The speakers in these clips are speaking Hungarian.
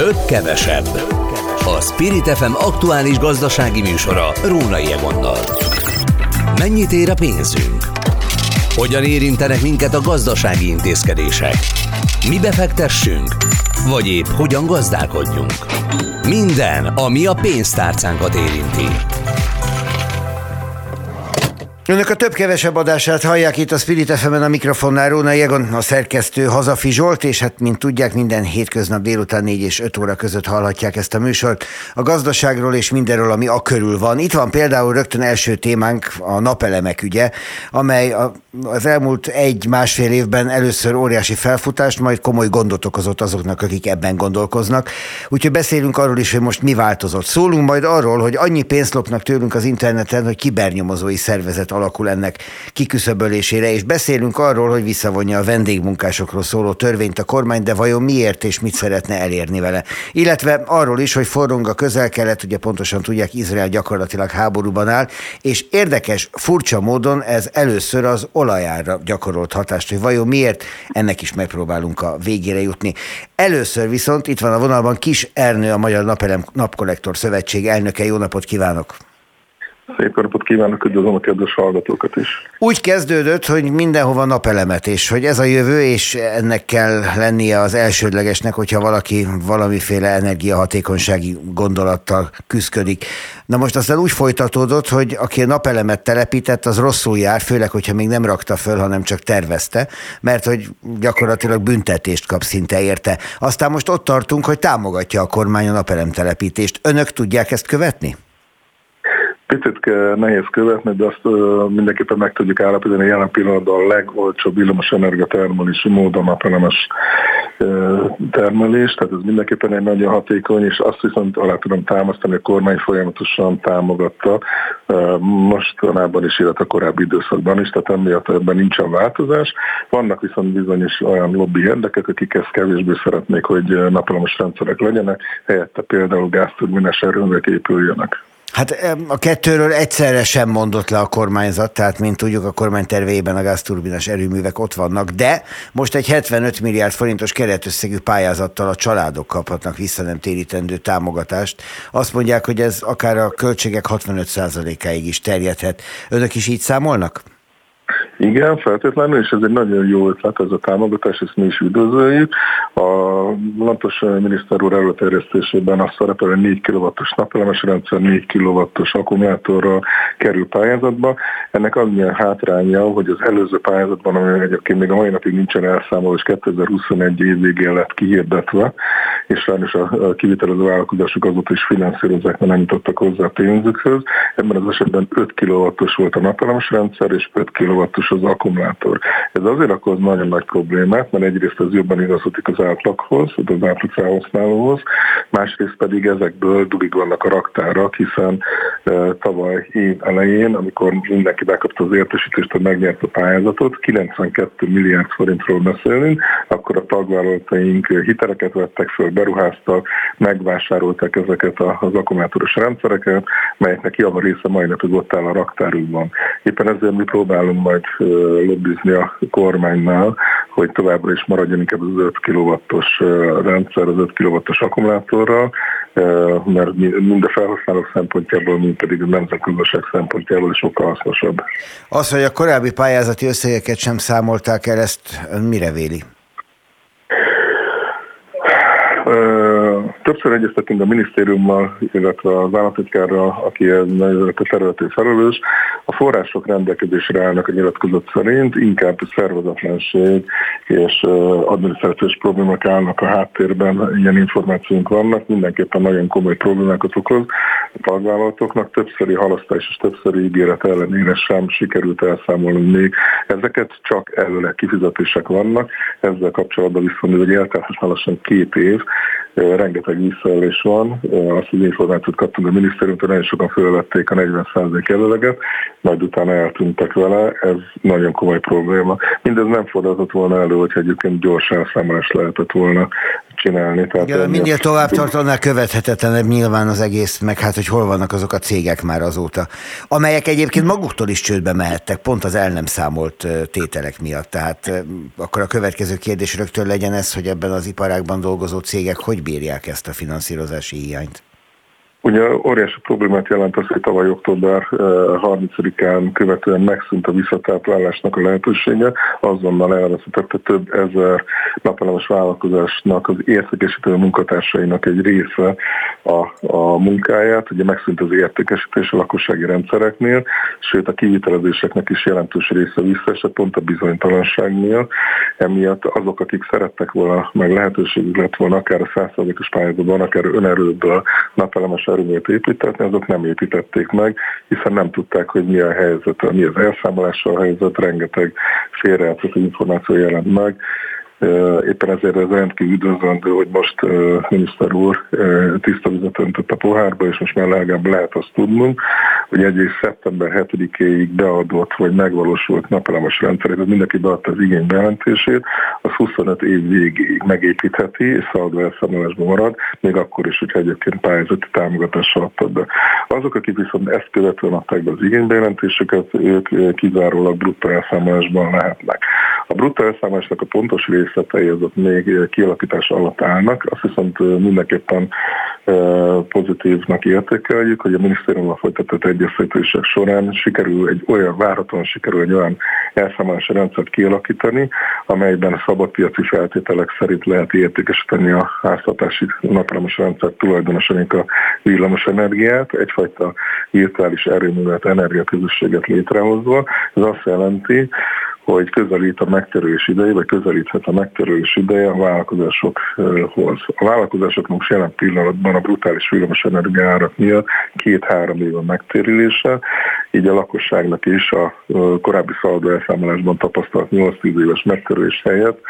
Több-kevesebb. A Spirit FM aktuális gazdasági műsora Rónai Egonnal. Mennyit ér a pénzünk? Hogyan érintenek minket a gazdasági intézkedések? Mi befektessünk? Vagy épp hogyan gazdálkodjunk? Minden, ami a pénztárcánkat érinti. Önök a több-kevesebb adását hallják itt a Spirit FM-en, a mikrofonnál Rónai Egon, a szerkesztő Hazafi Zsolt, és hát mint tudják, minden hétköznap délután 4 és 5 óra között hallhatják ezt a műsort a gazdaságról és mindenről, ami a körül van. Itt van például rögtön első témánk, a napelemek ügye, amely az elmúlt 1-1,5 évben először óriási felfutást, majd komoly gondot okozott azoknak, akik ebben gondolkoznak. Úgyhogy beszélünk arról is, hogy most mi változott. Szólunk majd arról, hogy annyi pénzt lopnak tőlünk az interneten, hogy kibernyomozói szervezet alakul ennek kiküszöbölésére, és beszélünk arról, hogy visszavonja a vendégmunkásokról szóló törvényt a kormány, de vajon miért és mit szeretne elérni vele. Illetve arról is, hogy forrong a Közel-Kelet, ugye pontosan tudják, Izrael gyakorlatilag háborúban áll, és érdekes, furcsa módon ez először az olajára gyakorolt hatást, hogy vajon miért, ennek is megpróbálunk a végére jutni. Először viszont itt van a vonalban Kis Ernő, a Magyar Napelem Napkollektor Szövetség elnöke. Jó napot kívánok! Szép napot kívánok, üdvözlöm a kedves hallgatókat is. Úgy kezdődött, hogy mindenhova napelemet, és hogy ez a jövő, és ennek kell lennie az elsődlegesnek, hogyha valaki valamiféle energiahatékonysági gondolattal küzdködik. Na most aztán úgy folytatódott, hogy aki a napelemet telepített, az rosszul jár, főleg, hogyha még nem rakta föl, hanem csak tervezte, mert hogy gyakorlatilag büntetést kap szinte érte. Aztán most ott tartunk, hogy támogatja a kormány a napelem telepítést. Önök tudják ezt követni? Picit nehéz követni, de azt mindenképpen meg tudjuk állapítani, jelen pillanatban a legolcsóbb villamos energiatermelési mód a napelemes termelés, tehát ez mindenképpen egy nagyon hatékony, és azt viszont alá tudom támasztani, a kormány folyamatosan támogatta mostanában is, illetve a korábbi időszakban is, tehát emiatt ebben nincsen változás. Vannak viszont bizonyos olyan lobby érdekek, akik ezt kevésbé szeretnék, hogy napelemes rendszerek legyenek, helyette például gázturbinás erőművek épüljenek. Hát a kettőről egyszerre sem mondott le a kormányzat, tehát mint tudjuk, a kormány tervében a gázturbinás erőművek ott vannak, de most egy 75 milliárd forintos keretösszegű pályázattal a családok kaphatnak visszanemtérítendő támogatást. Azt mondják, hogy ez akár a költségek 65%-áig is terjedhet. Önök is így számolnak? Igen, feltétlenül, és ez egy nagyon jó ötlet, ez a támogatás, ezt mi is üdvözöljük. A Lantos miniszter úr előterjesztésében azt szerepel, hogy 4 kW-os napelemes rendszer, 4 kW-os akkumulátorra kerül pályázatba. Ennek az milyen hátránya, hogy az előző pályázatban, ami egyébként még a mai napig nincsen elszámolva, és 2021 év végén lett kihirdetve, és sajnos a kivitelező vállalkozások azóta is finanszírozzák, mert nem jutottak hozzá a pénzükhöz. Ebben az esetben 5 kW-os volt a napelemes rendszer, és 5 kW-os az akkumulátor. Ez azért okoz nagyon nagy problémát, mert egyrészt ez jobban igazodik az átlaghoz, az átlag felhasználóhoz, másrészt pedig ezekből dugig vannak a raktárak, hiszen tavaly év elején, amikor mindenki bekapta az értesítést, hogy megnyerte a pályázatot, 92 milliárd forintról beszélünk, akkor a tagvállalataink hiteleket vettek föl, beruháztak, megvásárolták ezeket az akkumulátoros rendszereket, melyeknek java része mai napig ott áll a raktárukban. Éppen ezért mi próbálunk majd lobbizni a kormánynál, hogy továbbra is maradjon inkább az 5 kW-os rendszer, az 5 kW-os akkumulátorral, mert mind a felhasználók szempontjából, mind pedig a nemzetgazdaság szempontjából sokkal hasznosabb. Az, hogy a korábbi pályázati összegeket sem számolták el, ezt ön mire véli? Többször egyeztetünk a minisztériummal, illetve az államtitkárral, aki a területén felelős. A források rendelkezésre állnak a nyilatkozat szerint, inkább szervezetlenség és adminisztrációs problémák állnak a háttérben, ilyen információink vannak, mindenképpen nagyon komoly problémákat okoz a tagvállalatoknak, többszöri halasztás és többszöri ígéret ellenére sem sikerült elszámolni még. Ezeket csak előre kifizetések vannak, ezzel kapcsolatban viszont hogy eltelhessen lassan 2 év, rengeteg visszaelés van, azt az információt kaptunk a minisztériumtól, nagyon sokan fölvették a 40% előleget, majd utána eltűntek vele, ez nagyon komoly probléma. Mindez nem fordulhatott volna elő, hogyha egyébként gyorsan elszámolás lehetett volna, csinálni. Tehát mindjárt tovább tart, annál követhetetlenebb nyilván az egész, meg hát, hogy hol vannak azok a cégek már azóta, amelyek egyébként maguktól is csődbe mehettek, pont az el nem számolt tételek miatt. Tehát akkor a következő kérdés rögtön legyen ez, hogy ebben az iparágban dolgozó cégek hogy bírják ezt a finanszírozási hiányt? Ugye óriási problémát jelent az, hogy tavaly október 30-án követően megszűnt a visszatáplálásnak a lehetősége, azonnal elveszítette több ezer napelemes vállalkozásnak az értékesítő munkatársainak egy része a munkáját, ugye megszűnt az értékesítés a lakossági rendszereknél, sőt a kivitelezéseknek is jelentős része visszaesett, pont a bizonytalanság miatt. Emiatt azok, akik szerettek volna, meg lehetőségük lett volna akár a 100%-os pályázatban, akár önerőből napelemes erőművet építetni, azok nem építették meg, hiszen nem tudták, hogy mi a helyzet, mi az elszámolással a helyzet, rengeteg félreérthető információ jelent meg. Éppen ezért ez rendkívül üdvözlendő, hogy most miniszter úr tiszta vizet öntött a pohárba, és most már legalább lehet azt tudnunk, hogy egyrészt szeptember 7-ig beadott, vagy megvalósult napelemes rendszerét, mindenki beadta az igénybejelentését, az 25 év végéig megépítheti, és szabad elszámolásban marad, még akkor is, hogyha egyébként pályázati támogatással adtad be. Azok, akik viszont ezt követően adták be az igénybejelentéseket, ők kizárólag bruttó elszámolásban lehetnek. A bruttó elszámolásnak a pontos részletei azok még kialakítás alatt állnak, azt viszont mindenképpen pozitívnak értékeljük, hogy a minisztériumban folytatott egyeztetések során váratlan sikerül egy olyan elszámolási rendszert kialakítani, amelyben szabadpiaci feltételek szerint lehet értékesíteni a háztartási napelemes rendszer tulajdonosainak a villamos energiát, egyfajta virtuális erőművet, energiaközösséget létrehozva. Ez azt jelenti, hogy közelíthet a megtérülés ideje a vállalkozásokhoz. A vállalkozásoknak is jelen pillanatban a brutális villamos energiaárak miatt 2-3 év a megtérülése, így a lakosságnak is a korábbi szaldó elszámolásban tapasztalt 8-10 éves megtérülés helyett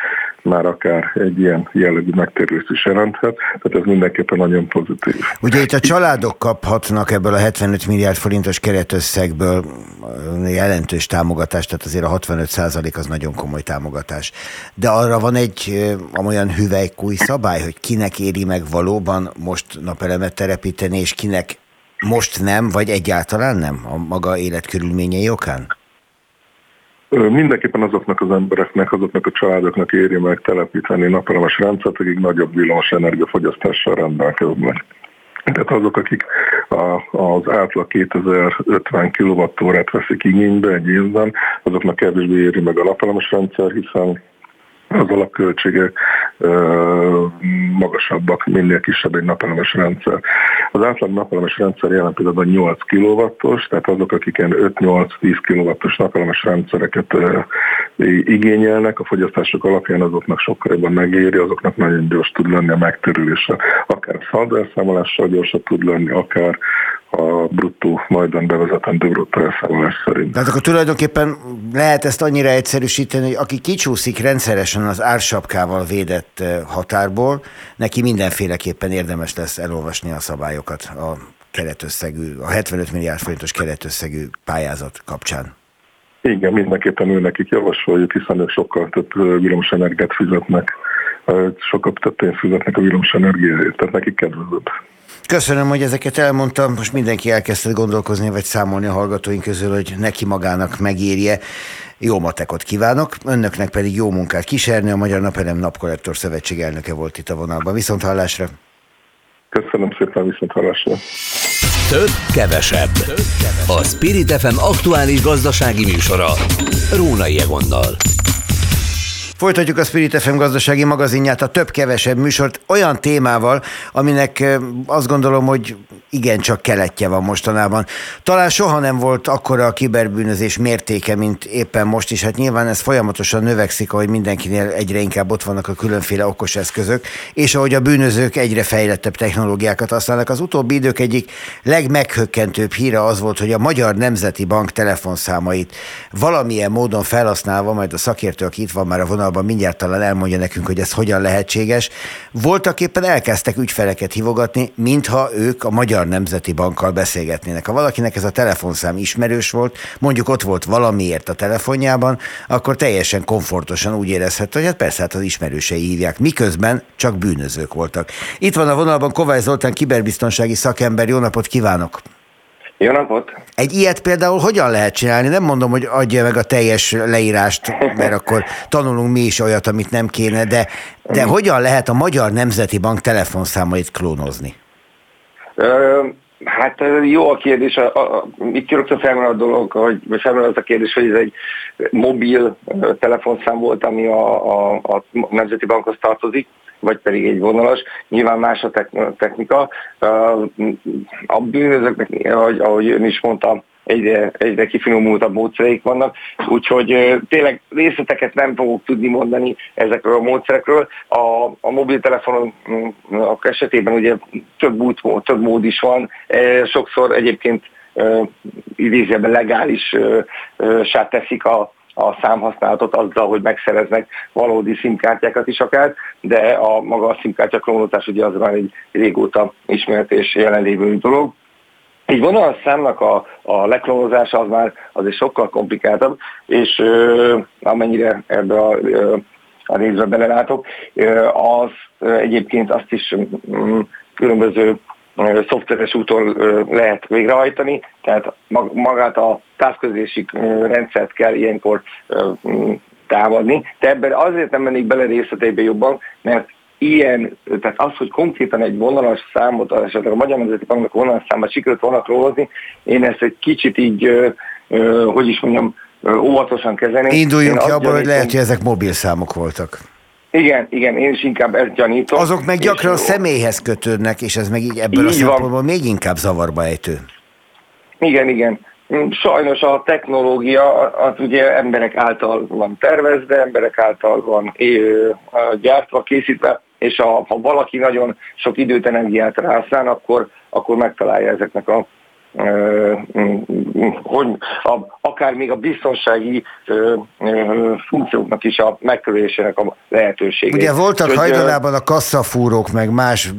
már akár egy ilyen jellegű megtérülést is jelenthet, tehát ez mindenképpen nagyon pozitív. Ugye itt a családok kaphatnak ebből a 75 milliárd forintos keretösszegből jelentős támogatást, tehát azért a 65% az nagyon komoly támogatás. De arra van egy olyan hüvelykúj szabály, hogy kinek éri meg valóban most napelemet telepíteni, és kinek most nem, vagy egyáltalán nem a maga életkörülményei okán? Mindenképpen azoknak az embereknek, azoknak a családoknak éri meg telepíteni napelemes rendszert, akik nagyobb villamos energiafogyasztással rendelkeznek. Tehát azok, akik az átlag 2050 kWh-t veszik igénybe egy évben, azoknak kevésbé éri meg a napelemes rendszer, hiszen az alapköltségek magasabbak, minél kisebb egy napelemes rendszer. Az átlag napelemes rendszer jelen pillanatban 8 kW-os, tehát azok, akik 5-8-10 kW-os napelemes rendszereket igényelnek, a fogyasztások alapján azoknak sokkal jobban megéri, azoknak nagyon gyors tud lenni a megtérülése. Akár a szaldalszámolással gyorsabb tud lenni, akár a bruttó, majdnem bevezetendő bruttó elszámolás szerint. Tehát akkor tulajdonképpen lehet ezt annyira egyszerűsíteni, hogy aki kicsúszik rendszeresen az ársapkával védett határból, neki mindenféleképpen érdemes lesz elolvasni a szabályokat a keretösszegű, a 75 milliárd forintos keretösszegű pályázat kapcsán. Igen, mindenképpen őnekik javasoljuk, hiszen ők sokkal több villamos energiát fizetnek, sokkal több pénzt fizetnek a villamos energiáért, tehát nekik kedvezőbb. Köszönöm, hogy ezeket elmondtam. Most mindenki elkezdett gondolkozni, vagy számolni a hallgatóink közül, hogy neki magának megérje. Jó matekot kívánok, önöknek pedig jó munkát. Kis Ernő, a Magyar Napelem Napkollektor Szövetség elnöke volt itt a vonalban. Viszont hallásra! Köszönöm szépen, viszont hallásra! Több-kevesebb. A Spirit FM aktuális gazdasági műsora Rónai Egonnal. Folytatjuk a Spirit FM gazdasági magazinját, a több-kevesebb műsort olyan témával, aminek azt gondolom, hogy igencsak keletje van mostanában. Talán soha nem volt akkora a kiberbűnözés mértéke, mint éppen most is. Hát nyilván ez folyamatosan növekszik, ahogy mindenkinél egyre inkább ott vannak a különféle okos eszközök, és ahogy a bűnözők egyre fejlettebb technológiákat használnak. Az utóbbi idők egyik legmeghökkentőbb híre az volt, hogy a Magyar Nemzeti Bank telefonszámait valamilyen módon felhasználva, majd a szakértő, aki itt van már a vonalban, vonalban mindjárt talán elmondja nekünk, hogy ez hogyan lehetséges. Voltak éppen elkezdtek ügyfeleket hívogatni, mintha ők a Magyar Nemzeti Bankkal beszélgetnének. Ha valakinek ez a telefonszám ismerős volt, mondjuk ott volt valamiért a telefonjában, akkor teljesen komfortosan úgy érezhette, hogy hát persze, hát az ismerősei hívják, miközben csak bűnözők voltak. Itt van a vonalban Kovács Zoltán kiberbiztonsági szakember, jó napot kívánok! Jó napot! Egy ilyet például hogyan lehet csinálni? Nem mondom, hogy adja meg a teljes leírást, mert akkor tanulunk mi is olyat, amit nem kéne, de hogyan lehet a Magyar Nemzeti Bank telefonszámait klónozni? Hát jó a kérdés, itt rögtön felmerül a dolog, vagy felmerül az a kérdés, hogy ez egy mobil telefonszám volt, ami a Nemzeti Bankhoz tartozik, vagy pedig egy vonalas. Nyilván más a technika. A bűnözőknek, ahogy ön is mondta, egyre kifinomultabb módszereik vannak, úgyhogy tényleg részleteket nem fogok tudni mondani ezekről a módszerekről. A mobiltelefonok esetében ugye több mód is van, sokszor egyébként idézőjelben legálissá teszik a számhasználatot azzal, hogy megszereznek valódi szimkártyákat is akár, de a maga a szimkártya klónozás ugye az már egy régóta ismert és jelenlévő dolog. Egy vonalas számnak a leklónozása az már azért sokkal komplikáltabb, és amennyire ebbe a részbe belelátok, az egyébként azt is különböző szoftveres úton lehet végrehajtani, tehát magát a távközlési rendszert kell ilyenkor támadni, de ebben azért nem mennék bele részleteibe jobban, mert tehát az, hogy konkrétan egy vonalas számot, esetleg a Magyar Nemzeti Banknak vonalas számot sikerült volna klónozni, én ezt egy kicsit így, óvatosan kezelném. Induljunk ki abból, hogy lehet, hogy ezek mobil számok voltak. Igen, én is inkább ezt gyanítom. Azok meg gyakran a személyhez kötődnek, és ez meg így ebből a szempontból még inkább zavarba ejtő. Igen. Sajnos a technológia az ugye emberek által van tervezve, emberek által van gyártva, készítve, és ha valaki nagyon sok időt, energiát rászán, akkor megtalálja ezeknek akár még a biztonsági funkcióknak is a megkerülésének a lehetőségét. Ugye voltak hajdanában a kasszafúrók, meg más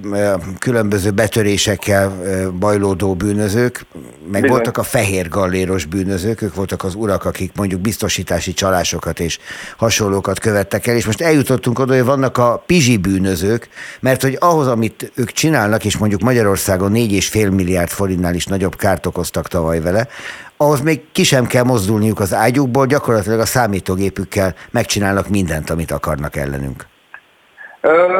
különböző betörésekkel bajlódó bűnözők, meg bizony. Voltak a fehér galléros bűnözők, ők voltak az urak, akik mondjuk biztosítási csalásokat és hasonlókat követtek el, és most eljutottunk oda, hogy vannak a pizsi bűnözők, mert hogy ahhoz, amit ők csinálnak, és mondjuk Magyarországon 4,5 milliárd forintnál is nagyobb kárt okoztak tavaly vele, ahhoz még ki sem kell mozdulniuk az ágyukból, gyakorlatilag a számítógépükkel megcsinálnak mindent, amit akarnak ellenünk.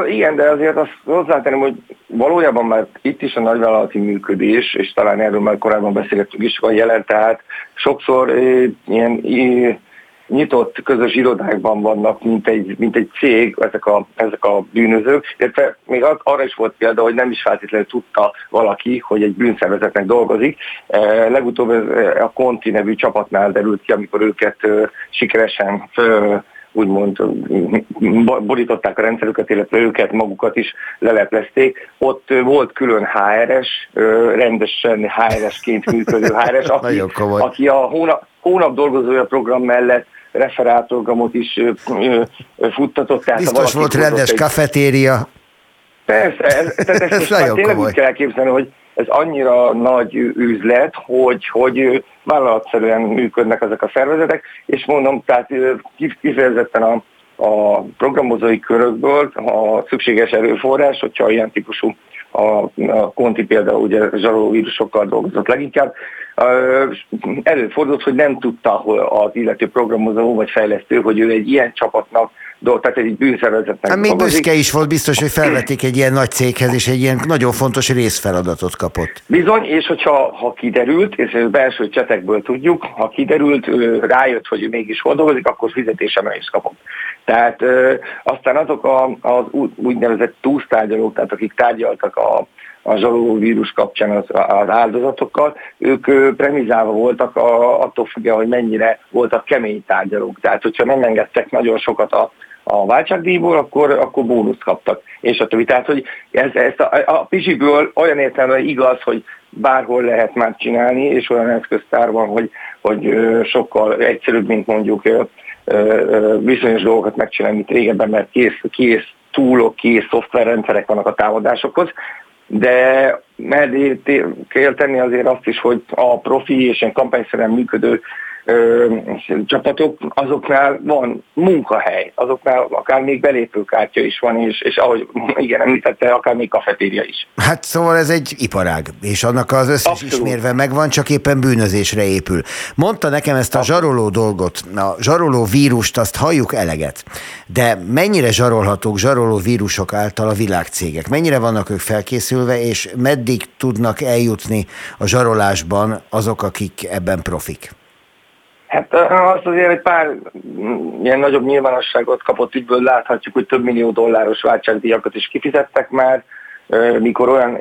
Igen, de azért azt hozzátenem, hogy valójában már itt is a nagyvállalati működés, és talán erről már korábban beszélgettünk is, van jelen, tehát sokszor ilyen nyitott közös irodákban vannak, mint egy cég ezek a bűnözők, illetve még arra is volt példa, hogy nem is feltétlenül tudta valaki, hogy egy bűnszervezetnek dolgozik. Legutóbb a Conti nevű csapatnál derült ki, amikor őket sikeresen úgymond borították a rendszerüket, illetve őket magukat is leleplezték. Ott volt külön HRS, rendesen HRS-ként működő HRS, aki a hónap dolgozója program mellett referálprogramot is futtatott. Tehát biztos volt rendes kafetéria. Persze, ez már tényleg úgy kell elképzelni, hogy ez annyira nagy üzlet, hogy vállalatszerűen működnek ezek a szervezetek, és mondom, tehát kifejezetten a programozói körökből a szükséges erőforrás, hogyha ilyen típusú a Conti például ugye zsarolóvírusokkal dolgozott leginkább, előfordult, hogy nem tudta az illető programozó vagy fejlesztő, hogy ő egy ilyen csapatnak, tehát egy bűnszervezetnek dolgozik. Még büszke is volt, biztos, hogy felvették egy ilyen nagy céghez, és egy ilyen nagyon fontos részfeladatot kapott. Bizony, és hogyha kiderült, és a belső csetekből tudjuk, ha kiderült, rájött, hogy mégis hol dolgozik, akkor fizetésemre is kapott. Tehát aztán azok az úgynevezett túsztárgyalók, tehát akik tárgyaltak a zsarolóvírus kapcsán az áldozatokkal, ők premizálva voltak attól függően, hogy mennyire voltak kemény tárgyalók. Tehát, hogyha nem engedtek nagyon sokat a váltságdíjból, akkor bónuszt kaptak. És a többi. Tehát, hogy ezt a pizsiből olyan értelemben igaz, hogy bárhol lehet már csinálni, és olyan eszköztár van, hogy sokkal egyszerűbb, mint mondjuk bizonyos dolgokat megcsinálni, mint régebben, mert kész túlok, kész szoftverrendszerek vannak a támadásokhoz, de mellé kell tenni azért azt is, hogy a profi és ilyen kampányszerűen működő csapatok, azoknál van munkahely, azoknál akár még belépőkártya is van, és ahogy igen, említette, akár még kafetéria is. Hát szóval ez egy iparág, és annak az összes abszolút ismérve megvan, csak éppen bűnözésre épül. Mondta nekem ezt a zsaroló dolgot, a zsaroló vírust, azt halljuk eleget, de mennyire zsarolhatók zsaroló vírusok által a világcégek? Mennyire vannak ők felkészülve, és meddig tudnak eljutni a zsarolásban azok, akik ebben profik? Hát azt azért egy pár ilyen nagyobb nyilvánosságot kapott ügyből láthatjuk, hogy több millió dolláros váltságdíjakat is kifizettek már, mikor olyan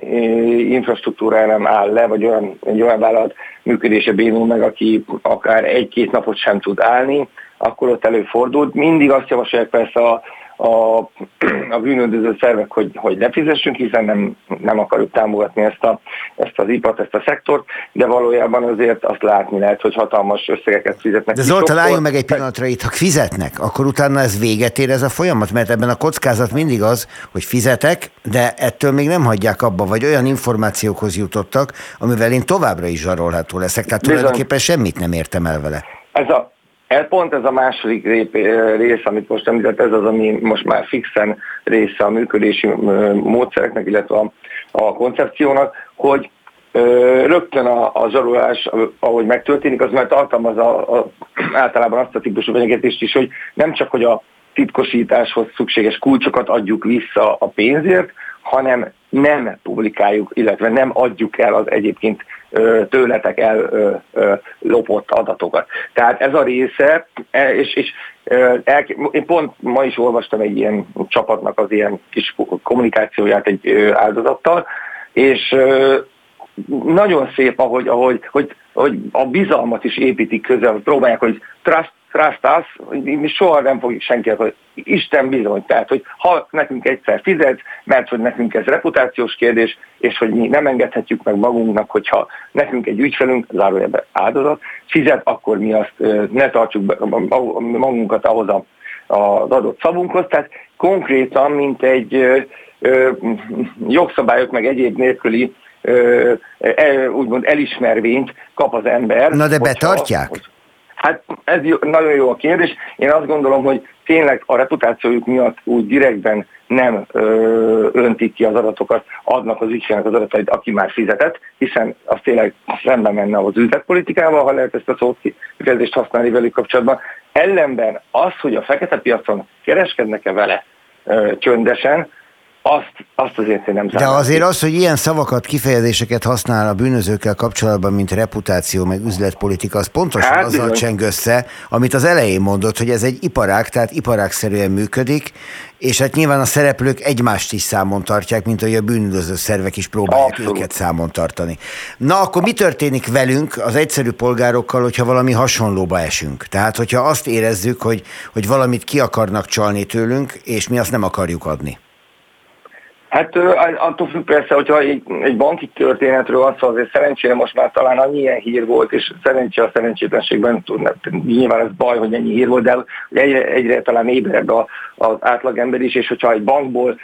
infrastruktúra nem áll le, vagy egy olyan vállalat működése bénul meg, aki akár egy-két napot sem tud állni, akkor ott előfordult. Mindig azt javasolják persze a bűnöldöző szervek, hogy ne fizessünk, hiszen nem akarjuk támogatni ezt az ipart, ezt a szektort, de valójában azért azt látni lehet, hogy hatalmas összegeket fizetnek. De Zoltán, álljon meg egy pillanatra itt, ha fizetnek, akkor utána ez véget ér ez a folyamat, mert ebben a kockázat mindig az, hogy fizetek, de ettől még nem hagyják abba, vagy olyan információkhoz jutottak, amivel én továbbra is zsarolható leszek, tehát tulajdonképpen semmit nem értem el vele. Pont ez a második rész, amit most említett, ez az, ami most már fixen része a működési módszereknek, illetve a koncepciónak, hogy rögtön a zsarolás, ahogy megtörténik, az már tartalmaz általában azt a típusú fenyegetést is, hogy nem csak, hogy a titkosításhoz szükséges kulcsokat adjuk vissza a pénzért, hanem nem publikáljuk, illetve nem adjuk el az egyébként tőletek ellopott adatokat. Tehát ez a része, én pont ma is olvastam egy ilyen csapatnak az ilyen kis kommunikációját egy áldozattal, és nagyon szép, ahogy a bizalmat is építik közel, próbálják, hogy trust us, hogy soha nem fogjuk senki, hogy Isten bizony, tehát, hogy ha nekünk egyszer fizetsz, mert hogy nekünk ez reputációs kérdés, és hogy mi nem engedhetjük meg magunknak, hogyha nekünk egy ügyfelünk, zárójelben áldozat, fizet, akkor mi azt ne tartsuk be magunkat ahhoz az adott szavunkhoz, tehát konkrétan, mint egy jogszabályok meg egyéb nélküli úgymond elismervényt kap az ember. Na de betartják? Hát ez nagyon jó a kérdés. Én azt gondolom, hogy tényleg a reputációjuk miatt úgy direktben nem öntik ki az adatokat, adnak az ügyfélnek az adatait, aki már fizetett, hiszen az tényleg szembe menne az üzletpolitikával, ha lehet ezt a szót kifejezést használni velük kapcsolatban. Ellenben az, hogy a fekete piacon kereskednek-e vele csöndesen, azt azért én nem zárom. De azért az, hogy ilyen szavakat, kifejezéseket használ a bűnözőkkel kapcsolatban, mint reputáció, meg üzletpolitika, az pontosan azzal cseng össze, amit az elején mondott, hogy ez egy iparág, tehát iparágszerűen működik, és hát nyilván a szereplők egymást is számon tartják, mint ahogy a bűnöző szervek is próbálják őket számon tartani. Na akkor mi történik velünk, az egyszerű polgárokkal, hogyha valami hasonlóba esünk? Tehát, hogyha azt érezzük, hogy valamit ki akarnak csalni tőlünk, és mi azt nem akarjuk adni. Hát attól függ persze, hogyha egy banki történetről van szó, azért szerencsére most már talán annyi ilyen hír volt, és szerencsé a szerencsétlenségben tudnak. Nyilván ez baj, hogy ennyi hír volt, de egyre talán ébred az átlagember is, és hogyha egy bankból,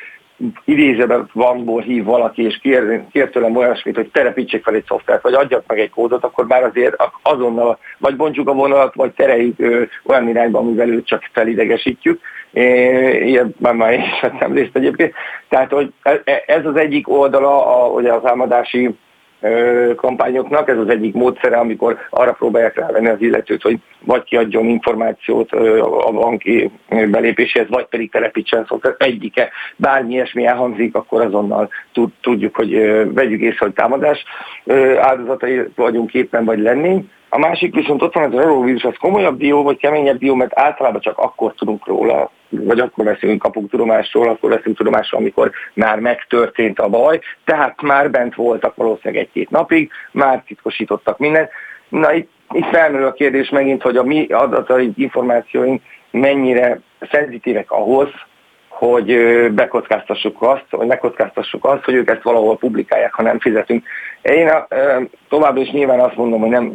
idézőben bankból hív valaki, és kér tőlem olyasmit, hogy telepítsék fel egy szoftvert, vagy adjak meg egy kódot, akkor már azért azonnal, vagy bontjuk a vonalat, vagy tereljük olyan irányba, amivel őt csak felidegesítjük. Ilyetben már én sem vettem részt egyébként. Tehát, hogy ez az egyik oldala az álmodási kampányoknak, ez az egyik módszere, amikor arra próbálják rávenni az illetőt, hogy vagy kiadjon információt a banki belépéséhez, vagy pedig telepítsen szokta. Egyike, bármi ilyesmi elhangzik, akkor azonnal tudjuk, hogy vegyük észre, hogy támadás áldozatai vagyunk éppen, vagy lennénk. A másik viszont ott van ez a zsarolóvírus, az komolyabb dió, vagy keményebb dió, mert általában csak akkor tudunk róla, vagy akkor kapunk tudomásról, akkor veszünk tudomásról, amikor már megtörtént a baj, tehát már bent voltak valószínűleg egy-két napig, már titkosítottak mindent. Na itt felmerül a kérdés megint, hogy a mi adataink, információink mennyire szenzitívek ahhoz, hogy megkockáztassuk azt, hogy ők ezt valahol publikálják, ha nem fizetünk. Én továbbra is nyilván azt mondom, hogy nem,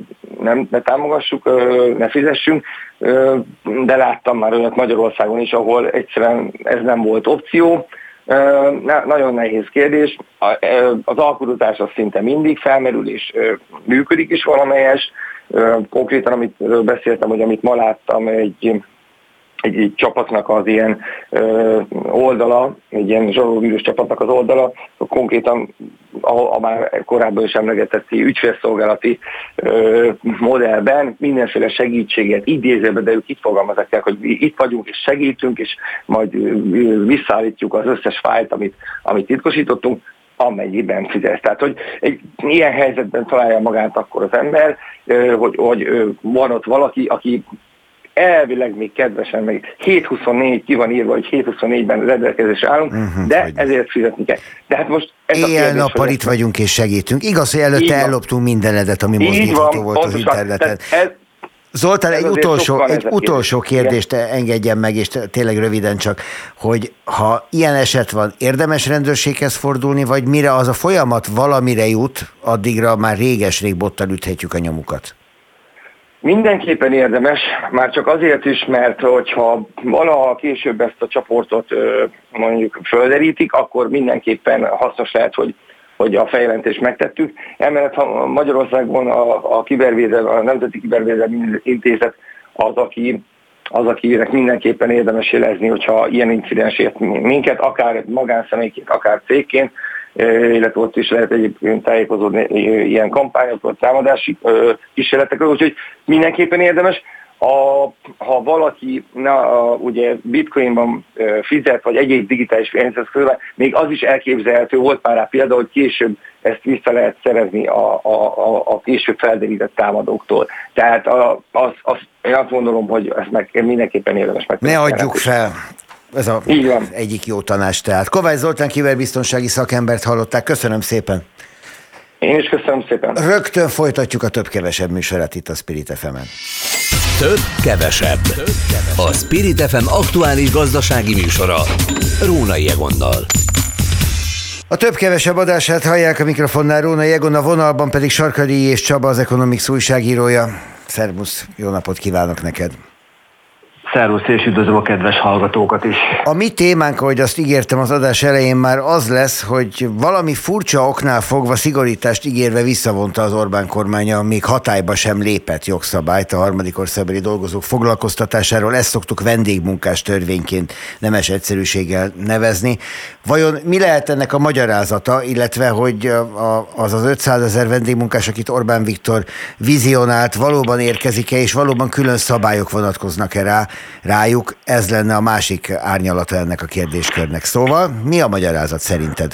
ne támogassuk, ne fizessünk, de láttam már olyat Magyarországon is, ahol egyszerűen ez nem volt opció. Nagyon nehéz kérdés. Az alkudozás az szinte mindig felmerül, és működik is valamelyes. Konkrétan, amit beszéltem, hogy amit ma láttam, egy csapatnak az ilyen oldala, egy ilyen zsarolóvírus csapatnak az oldala, konkrétan a már korábban is emlegetett ügyfélszolgálati modellben mindenféle segítséget idézőben, de ők itt fogalmazták, hogy itt vagyunk és segítünk, és majd visszaállítjuk az összes fájlt, amit titkosítottunk, amennyiben fizet. Tehát, hogy egy ilyen helyzetben találja magát akkor az ember, hogy van ott valaki, aki elvileg még kedvesen, meg 7.24 ki van írva, hogy 7.24-ben rendelkezésre állunk, de ezért fizetni kell. De hát most ez éjjel-nappal itt vagyunk és segítünk. Igaz, hogy előtte elloptunk mindenedet, ami mozgítható volt az interneten. Zoltán, egy utolsó kérdést engedjen meg, és tényleg röviden csak, hogy ha ilyen eset van, érdemes rendőrséghez fordulni, vagy mire az a folyamat valamire jut, addigra már réges-rég bottal üthetjük a nyomukat? Mindenképpen érdemes, már csak azért is, mert hogyha valaha később ezt a csoportot mondjuk földerítik, akkor mindenképpen hasznos lehet, hogy a feljelentést megtettük. Emellett ha Magyarországon a Nemzeti Kibervédelmi Intézet az, akinek mindenképpen érdemes jelezni, hogyha ilyen incidens ért minket, akár magánszemélyként, akár cégként, illetve ott is lehet egyébként tájékozódni ilyen kampányokról, támadási kísérletekről, úgyhogy mindenképpen érdemes. Ha valaki ugye bitcoinban fizet, vagy egyéb digitális pénzeszközben, még az is elképzelhető, volt már rá példa, hogy később ezt vissza lehet szerezni a később felderített támadóktól. Tehát én azt gondolom, hogy ezt mindenképpen érdemes meg. Ne adjuk fel! Ez az egyik jó tanács tehát. Kovács Zoltán kiberbiztonsági szakembert hallották. Köszönöm szépen. Én is köszönöm szépen. Rögtön folytatjuk a Több-Kevesebb műsorát itt a Spirit FM-en. Több-Kevesebb. A Spirit FM aktuális gazdasági műsora Rónai Egonnal. A Több-Kevesebb adását hallják a mikrofonnál Rónai Egon, a vonalban pedig Sarkadi-Illyés Csaba, az Economx újságírója. Szervusz, jó napot kívánok neked. Szervusz, és üdvözlöm a kedves hallgatókat is. A mi témánk, ahogy azt ígértem az adás elején, már az lesz, hogy valami furcsa oknál fogva szigorítást ígérve visszavonta az Orbán kormánya, még hatályba sem lépett jogszabályt a harmadik országbeli dolgozók foglalkoztatásáról. Ezt szoktuk vendégmunkás törvényként nemes egyszerűséggel nevezni. Vajon mi lehet ennek a magyarázata, illetve hogy az 500 000 vendégmunkás, akit Orbán Viktor vizionált, valóban érkezik-e, és valóban külön szabályok vonatkoznak-e rájuk, ez lenne a másik árnyalata ennek a kérdéskörnek. Szóval mi a magyarázat szerinted?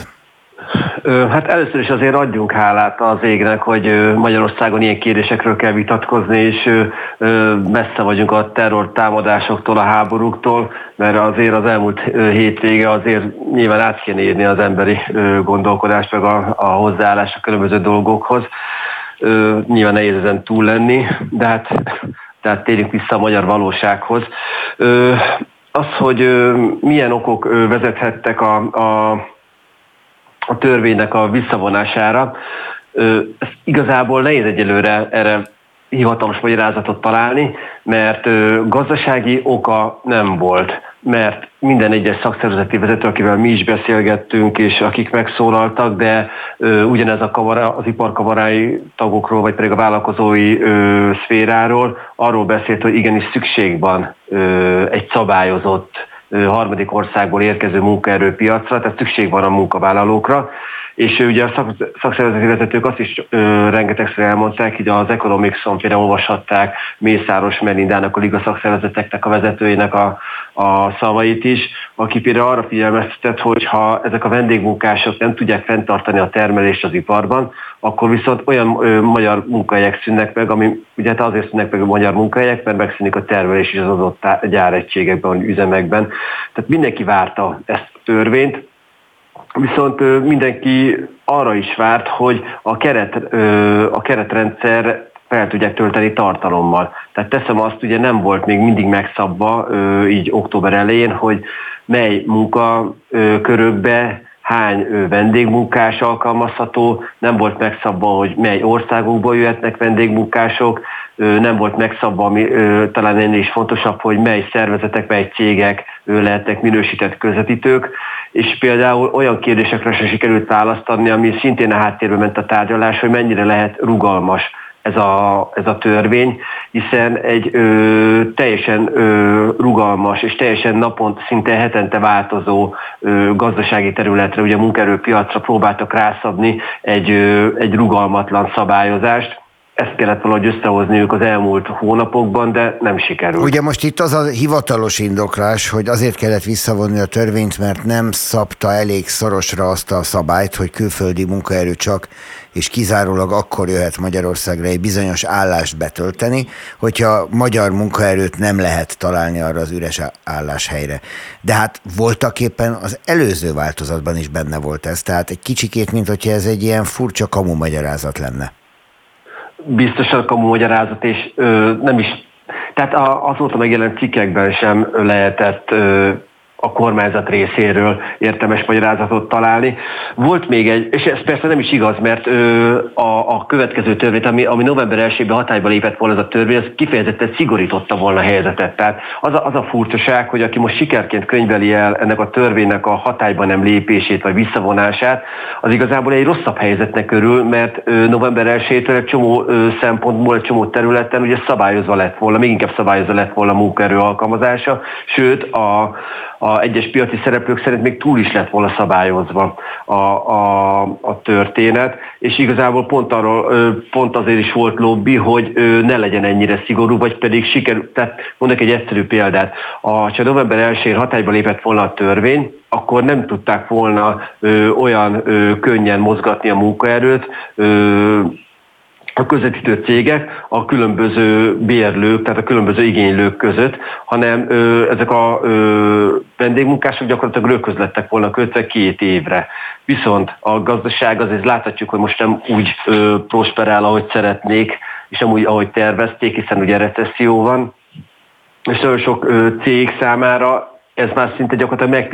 Hát először is azért adjunk hálát az égnek, hogy Magyarországon ilyen kérdésekről kell vitatkozni, és messze vagyunk a terrortámadásoktól, a háborúktól, mert azért az elmúlt hétvége azért nyilván át kéne írni az emberi gondolkodást, meg a hozzáállás a különböző dolgokhoz. Nyilván nehéz ezen túl lenni, de hát tehát térjünk vissza a magyar valósághoz. Az, hogy milyen okok vezethettek a törvénynek a visszavonására, igazából nehéz egyelőre erre hivatalos magyarázatot találni, mert gazdasági oka nem volt, mert minden egyes szakszervezeti vezető, akivel mi is beszélgettünk, és akik megszólaltak, de ugyanez a kamara, az iparkamarái tagokról, vagy pedig a vállalkozói szféráról, arról beszélt, hogy igenis szükség van egy szabályozott harmadik országból érkező munkaerőpiacra, tehát szükség van a munkavállalókra, és ugye a szakszervezeti vezetők azt is rengetegszer elmondták, hogy az Economxon például olvashatták Mészáros Melindának, a Liga szakszervezeteknek a vezetőjének a szavait is, aki például arra figyelmeztetett, hogy ha ezek a vendégmunkások nem tudják fenntartani a termelést az iparban, akkor viszont olyan magyar munkahelyek szűnnek meg, ami ugye hát azért szűnnek meg a magyar munkahelyek, mert megszűnik a termelés is az adott gyáregységekben, vagy üzemekben. Tehát mindenki várta ezt a törvényt, viszont mindenki arra is várt, hogy a keretrendszer fel tudják tölteni tartalommal. Tehát teszem azt, ugye nem volt még mindig megszabva így október elején, hogy mely munkakörökbe hány vendégmunkás alkalmazható, nem volt megszabva, hogy mely országokból jöhetnek vendégmunkások, nem volt megszabva, ami talán ennél is fontosabb, hogy mely szervezetek, mely cégek lehetnek minősített közvetítők, és például olyan kérdésekre sem sikerült választ adni, ami szintén a háttérbe ment a tárgyalás, hogy mennyire lehet rugalmas ez a törvény, hiszen egy teljesen rugalmas és teljesen naponta, szinte hetente változó gazdasági területre, ugye a munkaerőpiacra próbáltak rászabni egy rugalmatlan szabályozást. Ezt kellett valahogy összehozniuk az elmúlt hónapokban, de nem sikerült. Ugye most itt az a hivatalos indoklás, hogy azért kellett visszavonni a törvényt, mert nem szabta elég szorosra azt a szabályt, hogy külföldi munkaerő csak és kizárólag akkor jöhet Magyarországra egy bizonyos állást betölteni, hogyha magyar munkaerőt nem lehet találni arra az üres álláshelyre. De hát voltaképpen az előző változatban is benne volt ez, tehát egy kicsikét, mint hogyha ez egy ilyen furcsa kamu magyarázat lenne. Biztosan kamu magyarázat, és nem is, tehát azóta megjelent cikkekben sem lehetett a kormányzat részéről értelmes magyarázatot találni. Volt még egy, és ez persze nem is igaz, mert a következő törvényt, ami november 1-ben hatályba lépett volna, ez a törvény, az kifejezetten szigorította volna a helyzetet. Tehát az a furcsaság, hogy aki most sikerként könyveli el ennek a törvénynek a hatályba nem lépését vagy visszavonását, az igazából egy rosszabb helyzetnek örül, mert november 1-től egy csomó szempontból, egy csomó területen ugye szabályozva lett volna, még inkább szabályozva lett volna a munkaerő alkalmazása, sőt a egyes piaci szereplők szerint még túl is lett volna szabályozva a történet, és igazából pont azért is volt lobby, hogy ne legyen ennyire szigorú, vagy pedig sikerül, tehát mondok egy egyszerű példát. Ha november 1-én hatályba lépett volna a törvény, akkor nem tudták volna olyan könnyen mozgatni a munkaerőt, a közvetítő cégek a különböző bérlők, tehát a különböző igénylők között, hanem ezek a vendégmunkások gyakorlatilag röghöz lettek volna kötve 2 évre. Viszont a gazdaság, azért láthatjuk, hogy most nem úgy prosperál, ahogy szeretnék, és nem úgy, ahogy tervezték, hiszen ugye recesszió van, és nagyon sok cég számára ez már szinte gyakorlatilag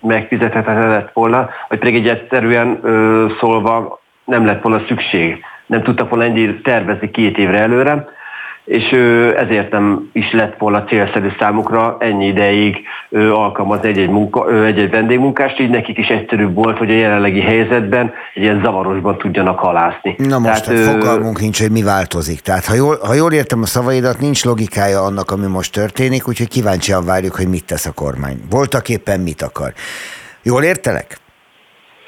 megfizethetetlen lett volna, vagy pedig egy egyszerűen szólva nem lett volna szükség. Nem tudtak volna ennyire tervezni 2 évre előre, és ezért nem is lett volna célszerű számukra ennyi ideig alkalmazni egy-egy vendégmunkást, így nekik is egyszerűbb volt, hogy a jelenlegi helyzetben egy ilyen zavarosban tudjanak halászni. Na most fogalmunk nincs, hogy mi változik. Tehát ha jól értem a szavaidat, nincs logikája annak, ami most történik, úgyhogy kíváncsian várjuk, hogy mit tesz a kormány. Voltaképpen mit akar. Jól értelek?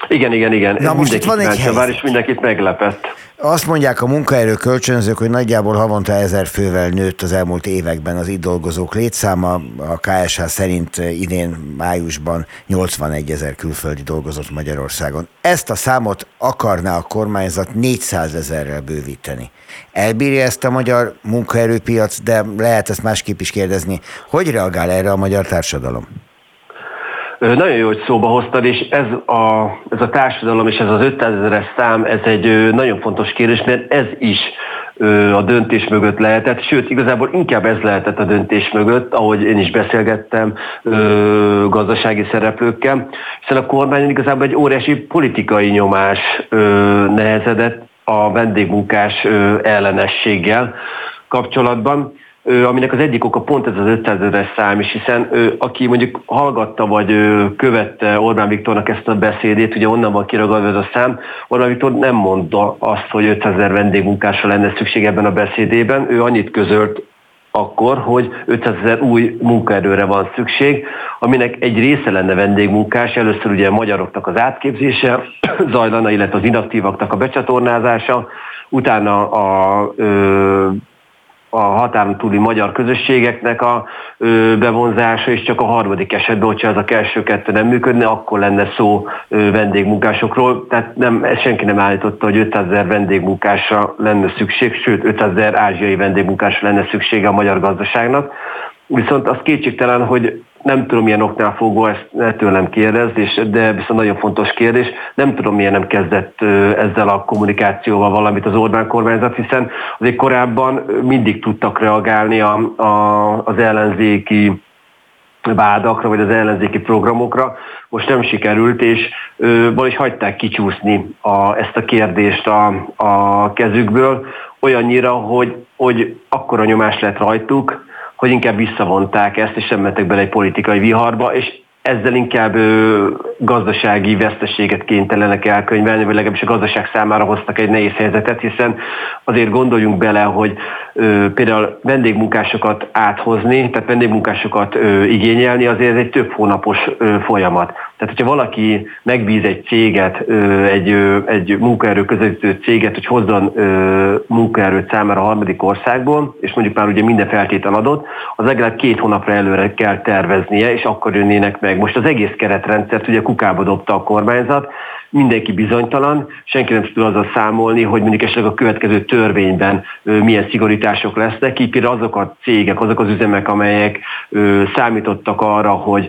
Igen. Na most itt van egy helyzet. És mindenkit meglepett. Azt mondják a munkaerő kölcsönzők, hogy nagyjából havonta 1000 fővel nőtt az elmúlt években az itt dolgozók létszáma. A KSH szerint idén májusban 81 000 külföldi dolgozott Magyarországon. Ezt a számot akarná a kormányzat 400 000-rel bővíteni. Elbírja ezt a magyar munkaerőpiac, de lehet ezt másképp is kérdezni. Hogy reagál erre a magyar társadalom? Nagyon jó, hogy szóba hoztad, és ez a társadalom és ez az 500 000-es szám, ez egy nagyon fontos kérdés, mert ez is a döntés mögött lehetett, sőt, igazából inkább ez lehetett a döntés mögött, ahogy én is beszélgettem gazdasági szereplőkkel, hiszen a kormány igazából egy óriási politikai nyomás nehezedett a vendégmunkás ellenességgel kapcsolatban, aminek az egyik oka pont ez az 500 000-es szám is, hiszen aki mondjuk hallgatta vagy követte Orbán Viktornak ezt a beszédét, ugye onnan van kiragadva ez a szám, Orbán Viktor nem mondta azt, hogy 500 000 vendégmunkásra lenne szükség ebben a beszédében, ő annyit közölt akkor, hogy 500 000 új munkaerőre van szükség, aminek egy része lenne vendégmunkás, először ugye a magyaroknak az átképzése zajlana, illetve az inaktívaknak a becsatornázása, utána a határon túli magyar közösségeknek a bevonzása, és csak a harmadik esetben, hogyha ez a első kettő nem működne, akkor lenne szó vendégmunkásokról. Tehát senki nem állította, hogy 500 000 vendégmunkásra lenne szükség, sőt 500 000 ázsiai vendégmunkásra lenne szüksége a magyar gazdaságnak. Viszont az kétségtelen, hogy nem tudom milyen oknál fogva, ezt ne tőlem kérdezd, de viszont nagyon fontos kérdés, nem tudom milyen nem kezdett ezzel a kommunikációval valamit az Orbán kormányzat, hiszen azért korábban mindig tudtak reagálni az ellenzéki vádakra, vagy az ellenzéki programokra, most nem sikerült, és valahogy hagyták kicsúszni ezt a kérdést a kezükből, olyannyira, hogy akkora nyomás lett rajtuk, hogy inkább visszavonták ezt, és nem mentek bele egy politikai viharba, és ezzel inkább gazdasági veszteséget kénytelenek elkönyvelni, vagy legalábbis a gazdaság számára hoztak egy nehéz helyzetet, hiszen azért gondoljunk bele, hogy például vendégmunkásokat áthozni, tehát vendégmunkásokat igényelni, azért ez egy több hónapos folyamat. Tehát, hogyha valaki megbíz egy céget, egy munkaerő közvetítő céget, hogy hozzon munkaerőt számára a harmadik országból, és mondjuk már ugye minden feltétel adott, az legalább 2 hónapra előre kell terveznie, és akkor jönnének meg. Most az egész keretrendszert ugye kukába dobta a kormányzat, mindenki bizonytalan, senki nem tud azzal számolni, hogy mondjuk esetleg a következő törvényben milyen szigorítások lesznek, így például azok a cégek, azok az üzemek, amelyek számítottak arra, hogy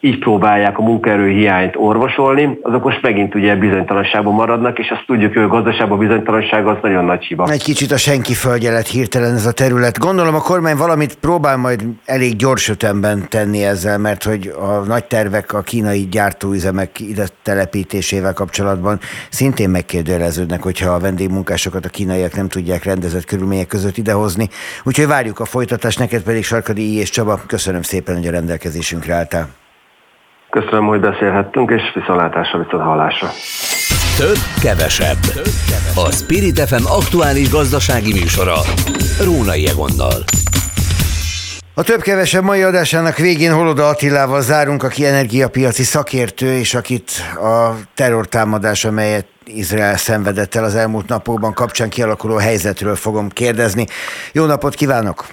így próbálják a munkaerőhiányt orvosolni, azok most megint ugye bizonytalanságban maradnak, és azt tudjuk, hogy a gazdaságban bizonytalanság az nagyon nagy hiba. Egy kicsit a senki földje lett hirtelen ez a terület. Gondolom a kormány valamit próbál majd elég gyors ütemben tenni ezzel, mert hogy a nagy tervek a kínai gyártóüzemek ide telepítésével kapcsolatban szintén megkérdőjeleződnek, hogyha a vendégmunkásokat a kínaiak nem tudják rendezett körülmények között idehozni. Úgyhogy várjuk a folytatást, neked pedig Sarkadi-Illyés Csaba, köszönöm szépen, hogy a rendelkezésünkre álltál. Köszönöm, hogy beszélhettünk, és viszontlátásra, viszonthallásra. Több, kevesebb. A Spirit FM aktuális gazdasági műsora Rónai Egonnal. A több-kevesebb mai adásának végén Holoda Attilával zárunk, aki energiapiaci szakértő, és akit a terrortámadás, amelyet Izrael szenvedett el az elmúlt napokban, kapcsán kialakuló helyzetről fogom kérdezni. Jó napot kívánok!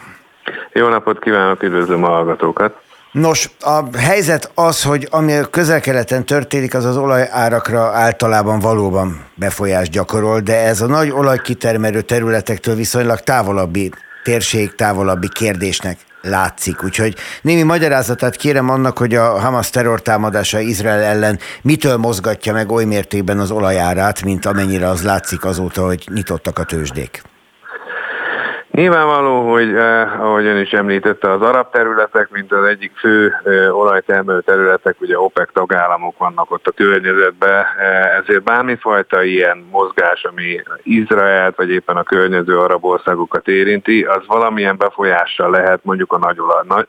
Jó napot kívánok, üdvözlöm a hallgatókat! Nos, a helyzet az, hogy ami Közel-Keleten történik, az az olajárakra általában valóban befolyást gyakorol, de ez a nagy olajkitermelő területektől viszonylag távolabbi térség, távolabbi kérdésnek látszik. Úgyhogy némi magyarázatát kérem annak, hogy a Hamas terrortámadása Izrael ellen mitől mozgatja meg oly mértékben az olajárát, mint amennyire az látszik azóta, hogy nyitottak a tőzsdék. Nyilvánvaló, hogy ahogy ön is említette, az arab területek, mint az egyik fő olajtermelő területek, ugye OPEC tagállamok vannak ott a környezetben, ezért bármifajta ilyen mozgás, ami Izraelt vagy éppen a környező arab országokat érinti, az valamilyen befolyással lehet mondjuk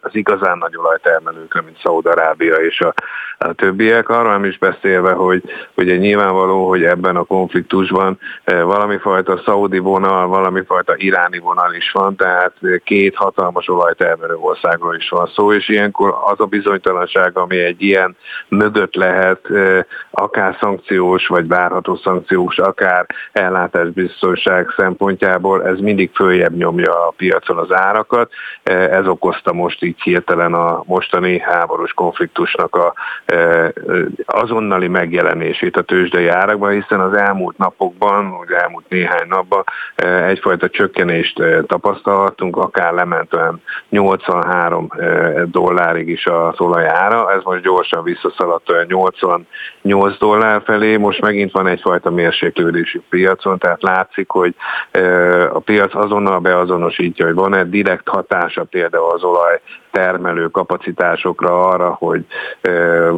az igazán nagy olajtermelőkre, mint Szaúd-Arábia és a többiek. Arról nem is beszélve, hogy ugye nyilvánvaló, hogy ebben a konfliktusban valamifajta szaudi vonal, valamifajta iráni vonal is van, tehát 2 hatalmas olajtermelő országról is van szó, és ilyenkor az a bizonytalanság, ami egy ilyen mögött lehet, akár szankciós, vagy várható szankciós, akár ellátásbiztonság szempontjából, ez mindig följebb nyomja a piacon az árakat. Ez okozta most így hirtelen a mostani háborús konfliktusnak azonnali megjelenését a tőzsdei árakban, hiszen az elmúlt napokban, vagy elmúlt néhány napban egyfajta csökkenést tapasztalhatunk, akár lement olyan $83 is az olajára, ez most gyorsan visszaszaladt olyan $88 felé, most megint van egyfajta mérséklődési piacon, tehát látszik, hogy a piac azonnal beazonosítja, hogy van egy direkt hatása például az olaj termelő kapacitásokra arra, hogy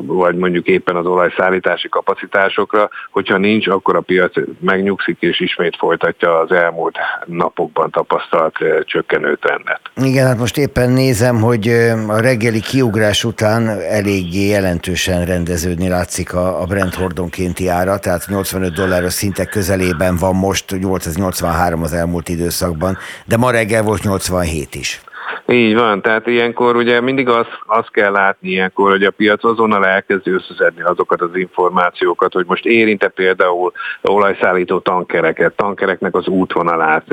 vagy mondjuk éppen az olajszállítási kapacitásokra, hogyha nincs, akkor a piac megnyugszik és ismét folytatja az elmúlt napokban tapasztalt csökkenő trendet. Igen, hát most éppen nézem, hogy a reggeli kiugrás után eléggé jelentősen rendeződni látszik a Brent hordonkénti ára, tehát $85 szintek közelében van most, 883 az elmúlt időszakban, de ma reggel volt 87 is. Így van, tehát ilyenkor ugye mindig azt kell látni ilyenkor, hogy a piac azonnal elkezdi összeszedni azokat az információkat, hogy most érinte például olajszállító tankereket, tankereknek az útvonalát,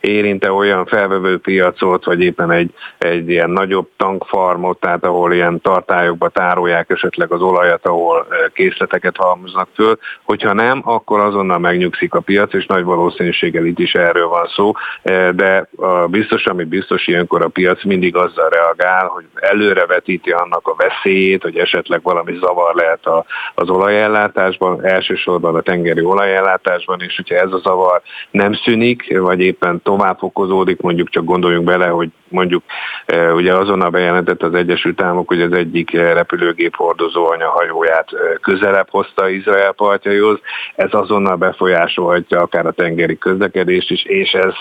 érinte olyan felvevő piacot, vagy éppen egy ilyen nagyobb tankfarmot, tehát ahol ilyen tartályokba tárolják esetleg az olajat, ahol készleteket halmoznak föl, hogyha nem, akkor azonnal megnyugszik a piac, és nagy valószínűséggel itt is erről van szó, de biztos, ami biztos ilyenkor a piac piac mindig azzal reagál, hogy előrevetíti annak a veszélyét, hogy esetleg valami zavar lehet az olajellátásban, elsősorban a tengeri olajellátásban, és hogyha ez a zavar nem szűnik, vagy éppen tovább fokozódik, mondjuk csak gondoljunk bele, hogy mondjuk ugye azonnal bejelentett az Egyesült Államok, hogy az egyik repülőgép hordozó anyahajóját közelebb hozta Izrael partjaihoz, ez azonnal befolyásolhatja akár a tengeri közlekedést is, és ez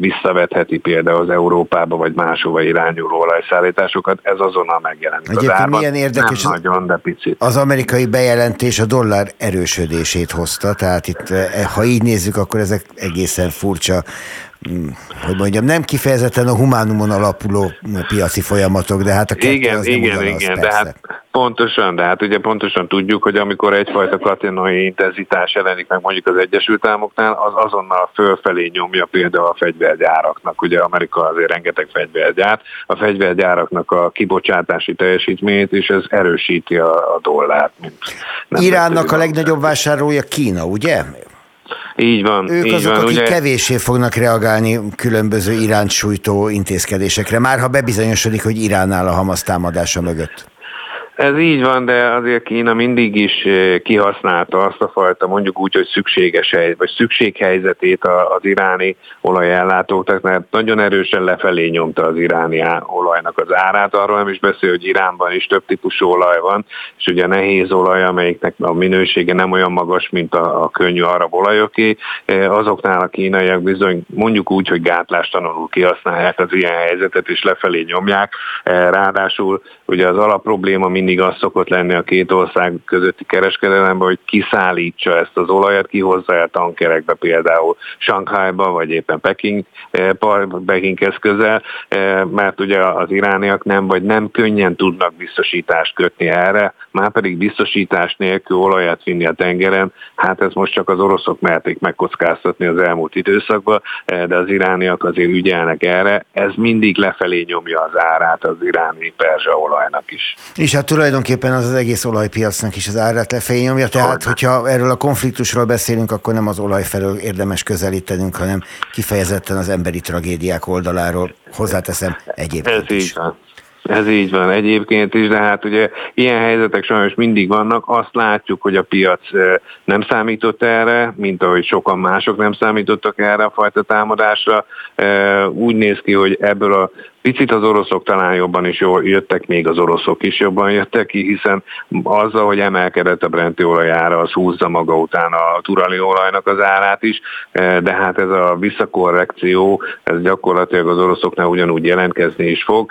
visszavetheti például az Európába vagy máshova irányuló olajszállításokat, ez azonnal megjelenik. Egyébként milyen érdekes, nem nagyon, de picit. Az amerikai bejelentés a dollár erősödését hozta, tehát itt, ha így nézzük, akkor ezek egészen furcsa, hogy mondjam, nem kifejezetten a humánumon alapuló piaci folyamatok, de hát a kettő az nem ugyanaz, persze. De hát pontosan, ugye tudjuk, hogy amikor egyfajta katonai intenzitás jelenik meg mondjuk az Egyesült Államoknál, az azonnal fölfelé nyomja például a fegyvergyáraknak. Ugye Amerika azért rengeteg fegyvergyárt, a fegyvergyáraknak a kibocsátási teljesítményét, és ez erősíti a dollárt. Iránnak a legnagyobb vásárlója Kína, ugye? Így van. Ők így azok, van, akik ugye kevéssé fognak reagálni különböző Iránt sújtó intézkedésekre, már ha bebizonyosodik, hogy Irán áll a Hamas támadása mögött. Ez így van, de azért Kína mindig is kihasználta azt a fajta, mondjuk úgy, hogy szükséghelyzetét az iráni olajellátóknak, mert nagyon erősen lefelé nyomta az iráni olajnak az árát. Arról nem is beszél, hogy Iránban is több típusú olaj van, és ugye nehéz olaj, amelyiknek a minősége nem olyan magas, mint a könnyű arab olajoké. Azoknál a kínaiak bizony, mondjuk úgy, hogy gátlástalanul kihasználják az ilyen helyzetet, és lefelé nyomják. Ráadásul ugye az alapprobléma mindig az szokott lenni a két ország közötti kereskedelemben, hogy kiszállítsa ezt az olajat, kihozza el tankerekbe például Shanghaiba, vagy éppen Pekinghez közel, mert ugye az irániak nem könnyen tudnak biztosítást kötni erre, már pedig biztosítás nélkül olajat vinni a tengeren, hát ez most csak az oroszok merték megkockáztatni az elmúlt időszakban, de az irániak azért ügyelnek erre, ez mindig lefelé nyomja az árát az iráni perzsa olajnak is. És hát tulajdonképpen az egész olajpiacnak is az árát lefelé nyomja, tehát hogyha erről a konfliktusról beszélünk, akkor nem az olaj felől érdemes közelítenünk, hanem kifejezetten az emberi tragédiák oldaláról, hozzáteszem egyébként is. Ez így van egyébként is, de hát ugye ilyen helyzetek sajnos mindig vannak, azt látjuk, hogy a piac nem számított erre, mint ahogy sokan mások nem számítottak erre a fajta támadásra. Úgy néz ki, hogy ebből a picit az oroszok talán jobban is jól jöttek, még az oroszok is jobban jöttek ki, hiszen azzal, hogy emelkedett a brenti olajára, az húzza maga után a turali olajnak az árát is, de hát ez a visszakorrekció, ez gyakorlatilag az oroszoknál ugyanúgy jelentkezni is fog.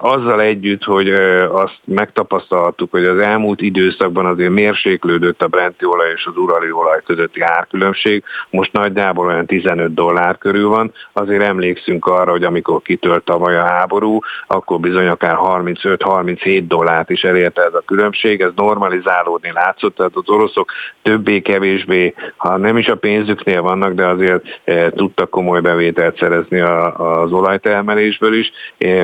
Azzal együtt, hogy azt megtapasztalhattuk, hogy az elmúlt időszakban azért mérséklődött a brenti olaj és az urali olaj közötti árkülönbség, most nagyjából olyan $15 körül van, azért emlékszünk arra, hogy amikor kitört tavaly a háború, akkor bizony akár $35-37 is elérte ez a különbség, ez normalizálódni látszott, tehát az oroszok többé-kevésbé, ha nem is a pénzüknél vannak, de azért tudtak komoly bevételt szerezni az olajtermelésből is,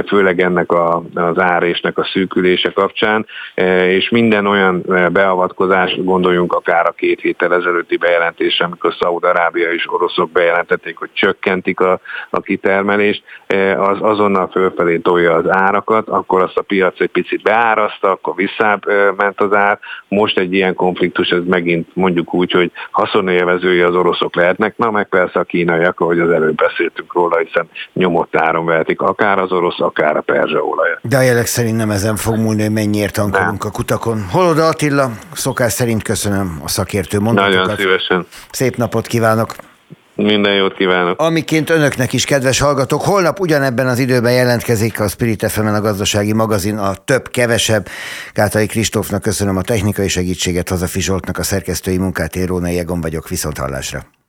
főleg ennek az árésnek a szűkülése kapcsán, és minden olyan beavatkozás, gondoljunk akár a 2 héttel ezelőtti bejelentésre, amikor Szaúd-Arábia és oroszok bejelentették, hogy csökkentik a kitermelést, az azonnal fölfelé tolja az árakat, akkor azt a piac egy picit beáraszta, akkor visszament az ár. Most egy ilyen konfliktus, ez megint mondjuk úgy, hogy haszonélvezői az oroszok lehetnek, na meg persze a kínaiak, ahogy az előbb beszéltünk róla, hiszen nyomott áron vehetik akár az orosz, akár a perzsa olajat. De a jelek szerint nem ezen fog múlni, hogy mennyiért tankolunk a kutakon. Holoda Attila, szokás szerint köszönöm a szakértő mondatokat. Nagyon szívesen. Szép napot kívánok! Minden jót kívánok! Amiként önöknek is, kedves hallgatók, holnap ugyanebben az időben jelentkezik a Spirit FM-en a gazdasági magazin, a Több-Kevesebb. Kátai Kristófnak köszönöm a technikai segítséget, Hazafi Zsoltnak a szerkesztői munkát, én Rónai Egon vagyok, viszont hallásra!